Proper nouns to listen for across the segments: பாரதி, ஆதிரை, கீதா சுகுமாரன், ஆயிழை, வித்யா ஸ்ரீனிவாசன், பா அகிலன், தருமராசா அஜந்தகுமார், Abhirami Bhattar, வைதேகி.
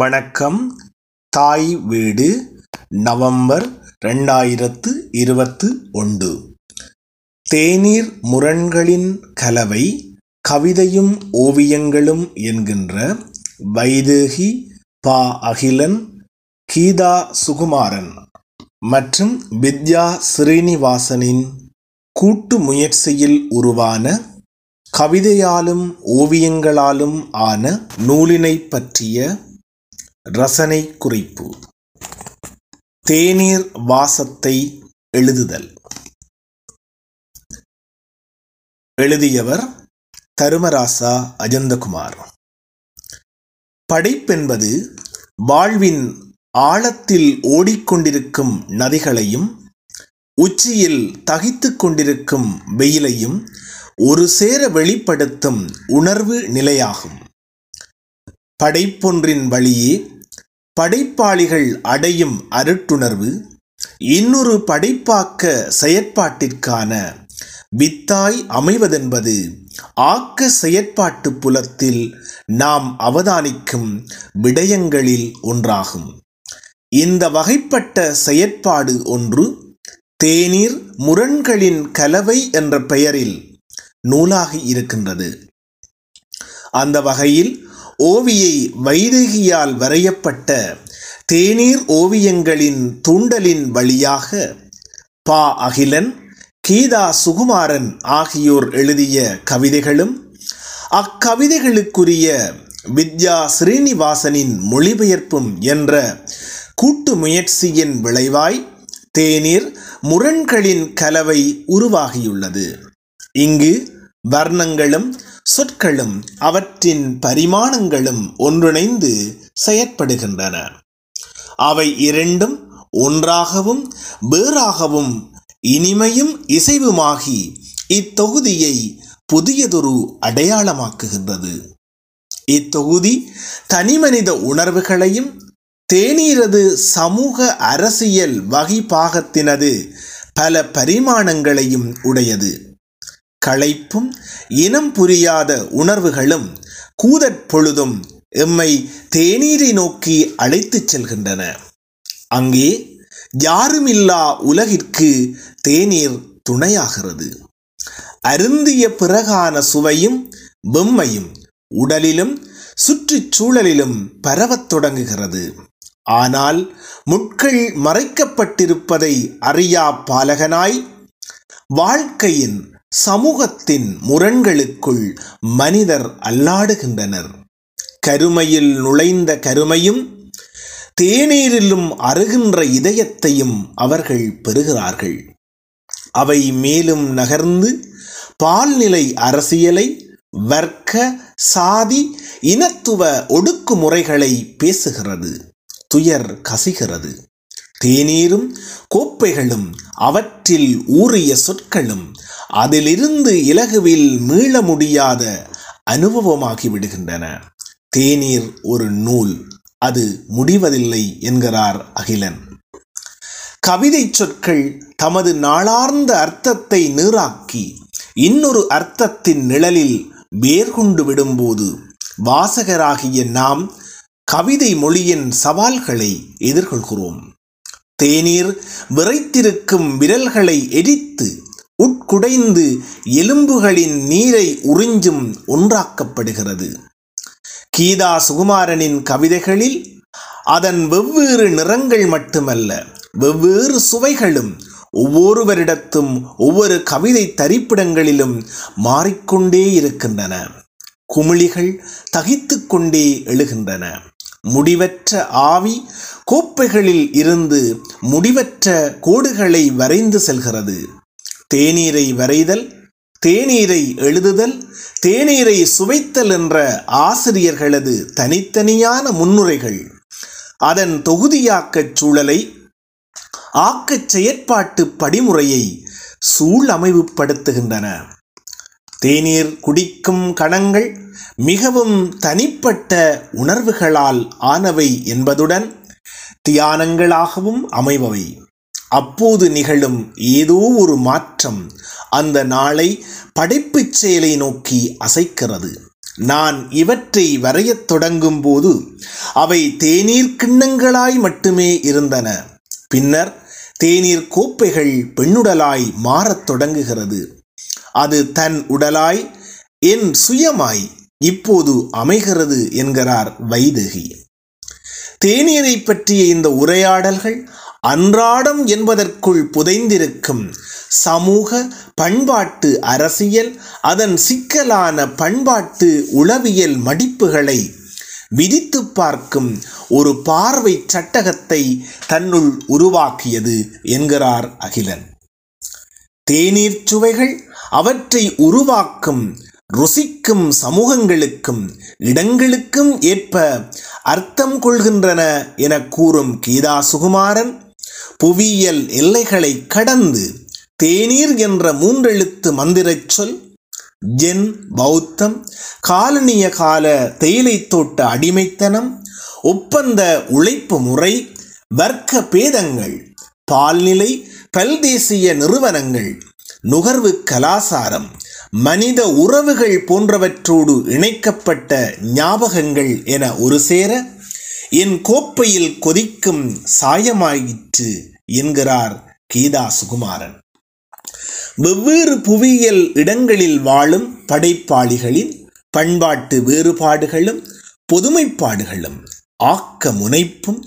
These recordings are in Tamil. வணக்கம். தாய் வீடு நவம்பர் 2021. தேநீர் முரண்களின் கலவை கவிதையும் ஓவியங்களும் என்கின்ற வைதேகி, பா அகிலன், கீதா சுகுமாரன் மற்றும் வித்யா ஸ்ரீனிவாசனின் கூட்டு முயற்சியில் உருவான கவிதையாலும் ஓவியங்களாலும் ஆன நூலினை பற்றிய ரசனை குறிப்பு. தேநீர் வாசத்தை எழுதுதல். எழுதியவர் தருமராசா அஜந்தகுமார். படைப்பென்பது வாழ்வின் ஆழத்தில் ஓடிக்கொண்டிருக்கும் நதிகளையும் உச்சியில் தகித்து கொண்டிருக்கும் வெயிலையும் ஒரு சேர வெளிப்படுத்தும் உணர்வு நிலையாகும். படைப்பொன்றின் வழியே படைப்பாளிகள் அடையும் அருட்டுணர்வு இன்னொரு படைப்பாக்க செயற்பாட்டிற்கான வித்தாய் அமைவதென்பது ஆக்க செயற்பாட்டு புலத்தில் நாம் அவதானிக்கும் விடயங்களில் ஒன்றாகும். இந்த வகைப்பட்ட செயற்பாடு ஒன்று தேநீர் முரண்களின் கலவை என்ற பெயரில் நூலாகி இருக்கின்றது. அந்த வகையில் ஓவியை வைதேகியால் வரையப்பட்ட தேநீர் ஓவியங்களின் தூண்டலின் வழியாக பா அகிலன், கீதா சுகுமாரன் ஆகியோர் எழுதிய கவிதைகளும் அக்கவிதைகளுக்குரிய வித்யா ஸ்ரீனிவாசனின் மொழிபெயர்ப்பும் என்ற கூட்டு முயற்சியின் விளைவாய் தேநீர் முரண்களின் கலவை உருவாகியுள்ளது. இங்கு வர்ணங்களும் சொற்களும் அவற்றின் பரிமாணங்களும் ஒன்றிணைந்து செயற்படுகின்றன. அவை இரண்டும் ஒன்றாகவும் வேறாகவும் இனிமையும் இசைவுமாகி இத்தொகுதியை புதியதொரு அடையாளமாக்குகின்றது. இத்தொகுதி தனிமனித உணர்வுகளையும் தேநீரது சமூக அரசியல் வகைப்பாகத்தினது பல பரிமாணங்களையும் உடையது. களைப்பும் இனம் புரியாத உணர்வுகளும் கூதற்பொழுதும் எம்மை தேநீரை நோக்கி அழைத்துச் செல்கின்றன. அங்கே யாருமில்லா உலகிற்கு தேநீர் துணையாகிறது. அருந்திய பிறகான சுவையும் வெம்மையும் உடலிலும் சுற்றுச்சூழலிலும் பரவத் தொடங்குகிறது. ஆனால் முட்கள் மறைக்கப்பட்டிருப்பதை அறியா பாலகனாய் வாழ்க்கையின் சமூகத்தின் முரண்களுக்குள் மனிதர் அல்லாடுகின்றனர். கருமையில் நுழைந்த கருமையும் தேநீரிலும் அருகின்ற இதயத்தையும் அவர்கள் பெறுகிறார்கள். அவை மேலும் நகர்ந்து பால்நிலை அரசியலை, வர்க்க, சாதி, இனத்துவ ஒடுக்குமுறைகளை பேசுகிறது, துயர் கசிகிறது. தேநீரும் கோப்பைகளும் அவற்றில் ஊறிய சொற்களும் அதிலிருந்து இலகுவில் மீள முடியாத அனுபவமாகிவிடுகின்றன. தேநீர் ஒரு நூல், அது முடிவதில்லை என்கிறார் அகிலன். கவிதை சொற்கள் தமது நாளார்ந்த அர்த்தத்தை நீராக்கி இன்னொரு அர்த்தத்தின் நிழலில் வேர்கொண்டு விடும்போது வாசகராகிய நாம் கவிதை மொழியின் சவால்களை எதிர்கொள்கிறோம். தேநீர் விரைத்திருக்கும் விரல்களை எரித்து உட்குடைந்து எலும்புகளின் நீரை உறிஞ்சும் ஒன்றாக்கப்படுகிறது. கீதா சுகுமாரனின் கவிதைகளில் அதன் வெவ்வேறு நிறங்கள் மட்டுமல்ல, வெவ்வேறு சுவைகளும் ஒவ்வொருவரிடத்தும் ஒவ்வொரு கவிதை தரிப்பிடங்களிலும் மாறிக்கொண்டே இருக்கின்றன. குமிழிகள் தகித்து கொண்டே எழுகின்றன. முடிவற்ற ஆவி கோப்பைகளில் இருந்து முடிவற்ற கோடுகளை வரைந்து செல்கிறது. தேநீரை வரைதல், தேநீரை எழுதுதல், தேநீரை சுவைத்தல் என்ற ஆசிரியர்களது தனித்தனியான முன்னுரைகள் அதன் தொகுதியாக்கச் சூழலை, ஆக்கச் செயற்பாட்டு படிமுறையை சூழமைவுபடுத்துகின்றன. தேநீர் குடிக்கும் கணங்கள் மிகவும் தனிப்பட்ட உணர்வுகளால் ஆனவை என்பதுடன் தியானங்களாகவும் அமைபவை. அப்போது நிகழும் ஏதோ ஒரு மாற்றம் அந்த நாளை படைப்புச் செயலை நோக்கி அசைக்கிறது. நான் இவற்றை வரையத் தொடங்கும் போது அவை தேநீர் கிண்ணங்களாய் மட்டுமே இருந்தன. பின்னர் தேநீர் கோப்பைகள் பெண்ணுடலாய் மாறத் தொடங்குகிறது. அது தன் உடலாய், என் சுயமாய் இப்போது அமைகிறது என்கிறார் வைதேகி. தேநீரை பற்றிய இந்த உரையாடல்கள் அன்றாடம் என்பதற்குள் புதைந்திருக்கும் சமூக பண்பாட்டு அரசியல், அதன் சிக்கலான பண்பாட்டு உளவியல் மடிப்புகளை விதித்து பார்க்கும் ஒரு பார்வை சட்டகத்தை தன்னுள் உருவாக்கியது என்கிறார் அகிலன். தேநீர் சுவைகள் அவற்றை உருவாக்கும் ருசிக்கும் சமூகங்களுக்கும் இடங்களுக்கும் ஏற்ப அர்த்தம் கொள்கின்றன என கூறும் கீதா சுகுமாரன், புவியியல் எல்லைகளை கடந்து தேநீர் என்ற மூன்றெழுத்து மந்திரச் சொல் ஜென் பௌத்தம், காலனிய கால தேயிலை தோட்ட அடிமைத்தனம், ஒப்பந்த உழைப்பு முறை, வர்க்க பேதங்கள், பால்நிலை, பல்தேசிய நிறுவனங்கள், நுகர்வு கலாசாரம், மனித உறவுகள் போன்றவற்றோடு இணைக்கப்பட்ட ஞாபகங்கள் என ஒரு சேர என் கோப்பையில் கொதிக்கும் சாயமாயிற்று என்கிறார் கீதா சுகுமாரன். வெவ்வேறு புவியியல் இடங்களில் வாழும் படைப்பாளிகளின் பண்பாட்டு வேறுபாடுகளும் பொதுமைப்பாடுகளும் ஆக்க முனைப்பும்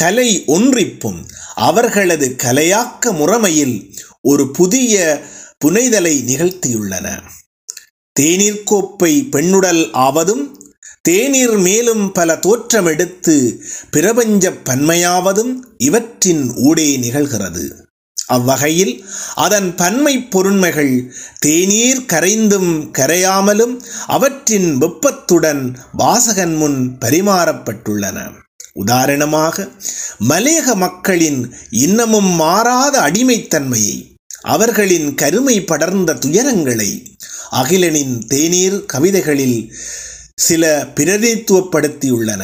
கலை ஒன்றிப்பும் அவர்களது கலையாக்க முறைமையில் ஒரு புதிய புனைதலை நிகழ்த்தியுள்ளன. தேநீர் கோப்பை பெண்ணுடல் ஆவதும், தேநீர் மேலும் பல தோற்றமெடுத்து பிரபஞ்ச பன்மையாவதும் இவற்றின் ஊடே நிகழ்கிறது. அவ்வகையில் அதன் பன்மை பொருண்மைகள் தேநீர் கரைந்தும் கரையாமலும் அவற்றின் வெப்பத்துடன் வாசகன் முன் பரிமாறப்பட்டுள்ளன. உதாரணமாக, மலையக மக்களின் இன்னமும் மாறாத அடிமைத்தன்மையை, அவர்களின் கருமை படர்ந்த துயரங்களை அகிலனின் தேநீர் கவிதைகளில் சில பிரதித்துவப்படுத்தியுள்ளன.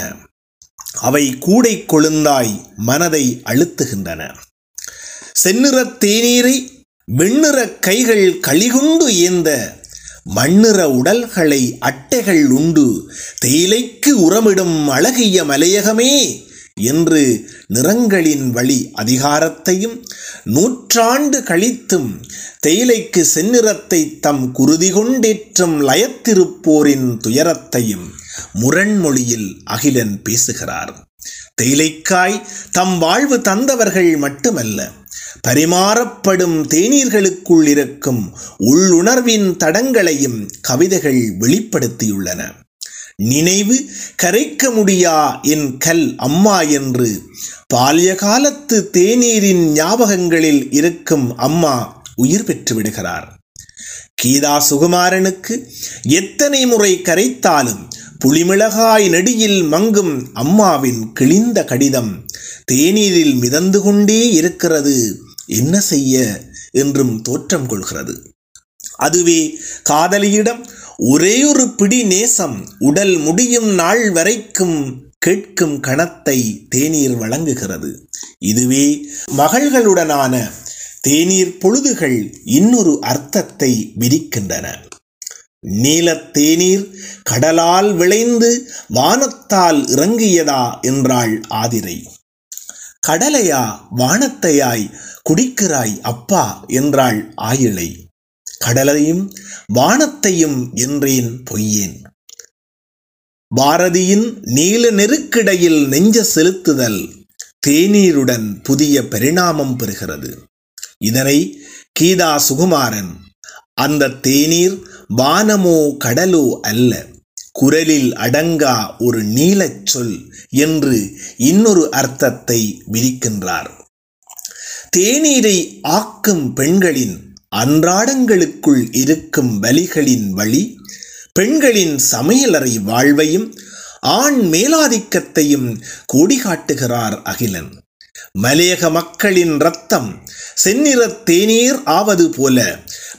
அவை கூடை கொழுந்தாய் மனதை அழுத்துகின்றன. செந்நிறத் தேநீரை வெண்ணிற கைகள் களிகுண்டு ஏந்த, மண்ணிற உடல்களை அட்டைகள் உண்டு தேயிலைக்கு உரமிடும் அழகிய மலையகமே என்று நிறங்களின் வழி அதிகாரத்தையும், நூற்றாண்டு கழித்தும் தேயிலைக்கு செந்நிறத்தை தம் குருதி கொண்டேற்றும் லயத்திருப்போரின் துயரத்தையும் முரண்மொழியில் அகிலன் பேசுகிறார். தேயிலைக்காய் தம் வாழ்வு தந்தவர்கள் மட்டுமல்ல, பரிமாறப்படும் தேநீர்களுக்குள் இருக்கும் உள்ளுணர்வின் தடங்களையும் கவிதைகள் வெளிப்படுத்தியுள்ளன. நினைவு கரைக்க முடியா என் கல் அம்மா என்று பால்ய காலத்து தேநீரின் ஞாபகங்களில் இருக்கும் அம்மா உயிர் பெற்று விடுகிறார். கீதா சுகுமாரனுக்கு எத்தனை முறை கரைத்தாலும் புளிமிளகாய் நெடியில் மங்கும் அம்மாவின் கிழிந்த கடிதம் தேநீரில் மிதந்து கொண்டே இருக்கிறது, என்ன செய்ய என்றும் தோற்றம் கொள்கிறது. அதுவே காதலியிடம் ஒரே ஒரு பிடி நேசம் உடல் முடியும் நாள் வரைக்கும் கேட்கும் கணத்தை தேநீர் வழங்குகிறது. இதுவே மகள்களுடனான தேநீர் பொழுதுகள் இன்னொரு அர்த்தத்தை விதிக்கின்றன. நீலத் தேநீர் கடலால் விளைந்து வானத்தால் இறங்கியதா என்றாள் ஆதிரை. கடலையா வானத்தையாய் குடிக்கிறாய் அப்பா என்றாள் ஆயிழை. கடலையும் வானத்தையும் என்றேன் பொய்யேன். பாரதியின் நீல நெருக்கிடையில் நெஞ்ச செலுத்துதல் தேநீருடன் புதிய பரிணாமம் பெறுகிறது. இதனை கீதா சுகுமாரன், அந்த தேநீர் வானமோ கடலோ அல்ல, குரலில் அடங்கா ஒரு நீலச் சொல் என்று இன்னொரு அர்த்தத்தை விதிக்கின்றார். தேநீரை ஆக்கும் பெண்களின் அன்றாடங்களுக்குள் இருக்கும் வலிகளின் வழி பெண்களின் சமையலறை வாழ்வையும் ஆண் மேலாதிக்கத்தையும் கோடிகாட்டுகிறார் அகிலன். மலையக மக்களின் இரத்தம் செந்நிறத் தேநீர் ஆவது போல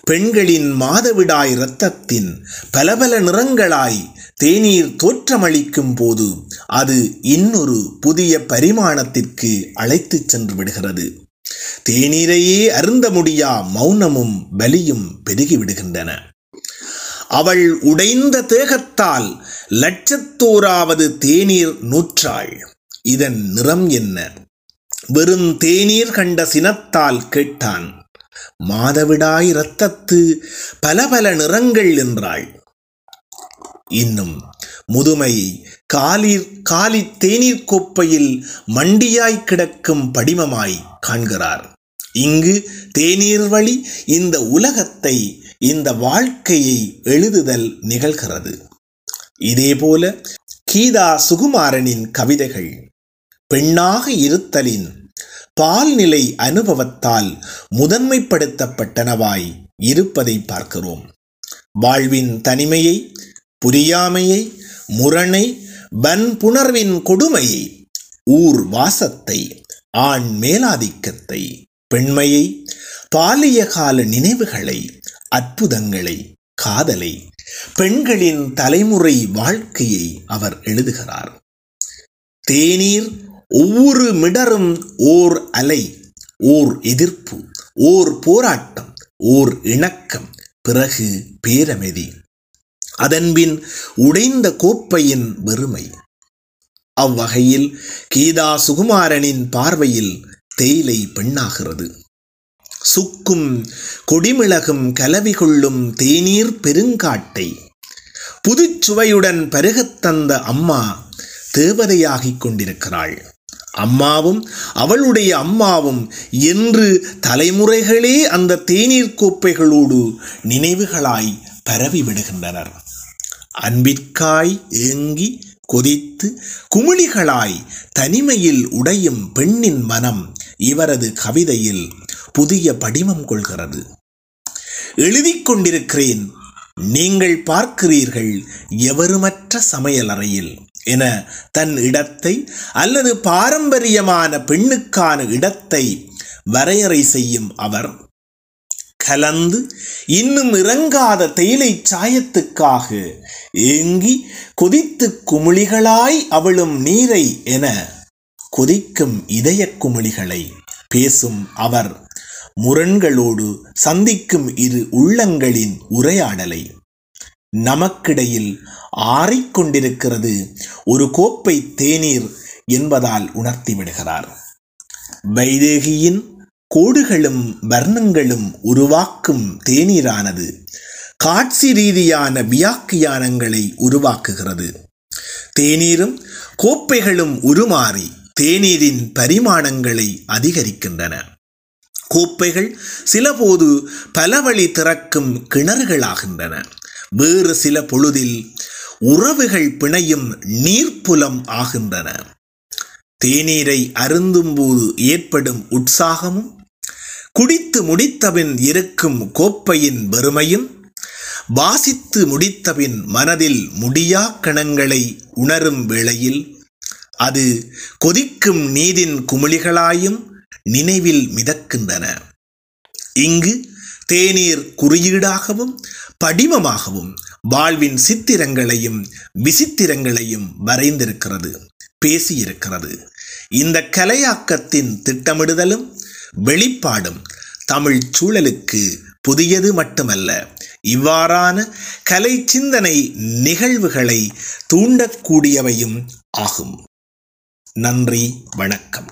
பெண்களின் மாதவிடாய் இரத்தத்தின் பல பல நிறங்களாய் தேநீர் தோற்றமளிக்கும் போது அது இன்னொரு புதிய பரிமாணத்திற்கு அழைத்து சென்று விடுகிறது. தேநீரையே அருந்த முடியா மௌனமும் பலியும் பெருகிவிடுகின்றன. அவள் உடைந்த தேகத்தால் லட்சத்தோராவது தேநீர் நூற்றாள். இதன் நிறம் என்ன? வெறும் தேநீர் கண்ட சினத்தால் கேட்டான். மாதவிடாய் இரத்தத்து பல பல நிறங்கள் என்றாள். இன்னும் முதுமை காலி தேநீர் கோப்பையில் மண்டியாய் கிடக்கும் படிமமாய் காண்கிறார். இங்கு தேநீர் வழி இந்த உலகத்தை, இந்த வாழ்க்கையை எழுதுதல் நிகழ்கிறது. இதேபோல கீதா சுகுமாரனின் கவிதைகள் பெண்ணாக இருத்தலின் பால்நிலை அனுபவத்தால் முதன்மைப்படுத்தப்பட்டனவாய் இருப்பதை பார்க்கிறோம். வாழ்வின் தனிமையை, புரியாமையை, முரணை, வன்புணர்வின் கொடுமையை, ஊர் வாசத்தை, ஆண் மேலாதிக்கத்தை, பெண்மையை, பாலிய கால நினைவுகளை, அற்புதங்களை, காதலை, பெண்களின் தலைமுறை வாழ்க்கையை அவர் எழுதுகிறார். தேநீர் ஒவ்வொரு மிடரும் ஓர் அலை, ஓர் எதிர்ப்பு, ஓர் போராட்டம், ஓர் இணக்கம், பிறகு பேரமைதி, அதன்பின் உடைந்த கோப்பையின் வெறுமை. அவ்வகையில் கீதா சுகுமாரனின் பார்வையில் தேயிலை பெண்ணாகிறது. சுக்கும் கொடிமிளகும் கலவி கொள்ளும் தேநீர் பெருங்காட்டை புதுச்சுவையுடன் பருகத் தந்த அம்மா தேவதையாகிக் கொண்டிருக்கிறாள். அம்மாவும் அவளுடைய அம்மாவும் என்று தலைமுறைகளே அந்த தேநீர் கோப்பைகளோடு நினைவுகளாய் பரவிவிடுகின்றனர். அன்பிற்காய் ஏங்கி கொதித்து குமிழிகளாய் தனிமையில் உடையும் பெண்ணின் மனம் இவரது கவிதையில் புதிய படிமம் கொள்கிறது. எழுதி கொண்டிருக்கிறேன், நீங்கள் பார்க்கிறீர்கள், எவருமற்ற சமையலறையில் என தன் இடத்தை அல்லது பாரம்பரியமான பெண்ணுக்கான இடத்தை வரையறை செய்யும் அவர், கலந்து இன்னும் இறங்காத தேயிலை சாயத்துக்காக ஏங்கி கொதித்து குமிழிகளாய் அவளும் நீரை என கொதிக்கும் இதய குமிழிகளை பேசும் அவர் முரண்களோடு சந்திக்கும் இரு உள்ளங்களின் உரையாடலை. நமக்கிடையில் ஆறிக்கொண்டிருக்கிறது ஒரு கோப்பை தேநீர் என்பதால் உணர்த்திவிடுகிறார். வைதேகியின் கோடுகளும் வர்ணங்களும் உருவாக்கும் தேநீரானது காட்சி ரீதியான வியாக்கியானங்களை உருவாக்குகிறது. தேநீரும் கோப்பைகளும் உருமாறி தேநீரின் பரிமாணங்களை அதிகரிக்கின்றன. கோப்பைகள் சிலபோது பலவழி திறக்கும் கிணறுகளாகின்றன. வேறு சில பொழுதில் உறவுகள் பிணையும் நீர்ப்புலம் ஆகின்றன. தேநீரை அருந்தும் போது ஏற்படும் உற்சாகமும், குடித்து முடித்தபின் இருக்கும் கோப்பையின் பெருமையும், வாசித்து முடித்தபின் மனதில் முடியா கணங்களை உணரும் வேளையில் அது கொதிக்கும் நீரின் குமிழிகளாயும் நினைவில் மிதக்கின்றன. இங்கு தேநீர் குறியீடாகவும் படிமமாகவும் வாழ்வின் சித்திரங்களையும் விசித்திரங்களையும் வரைந்திருக்கிறது, பேசியிருக்கிறது. இந்த கலையாக்கத்தின் திட்டமிடுதலும் வெளிப்பாடும் தமிழ் சூழலுக்கு புதியது மட்டுமல்ல, இவ்வாறான கலை சிந்தனை நிகழ்வுகளை தூண்டக்கூடியவையும் ஆகும். நன்றி, வணக்கம்.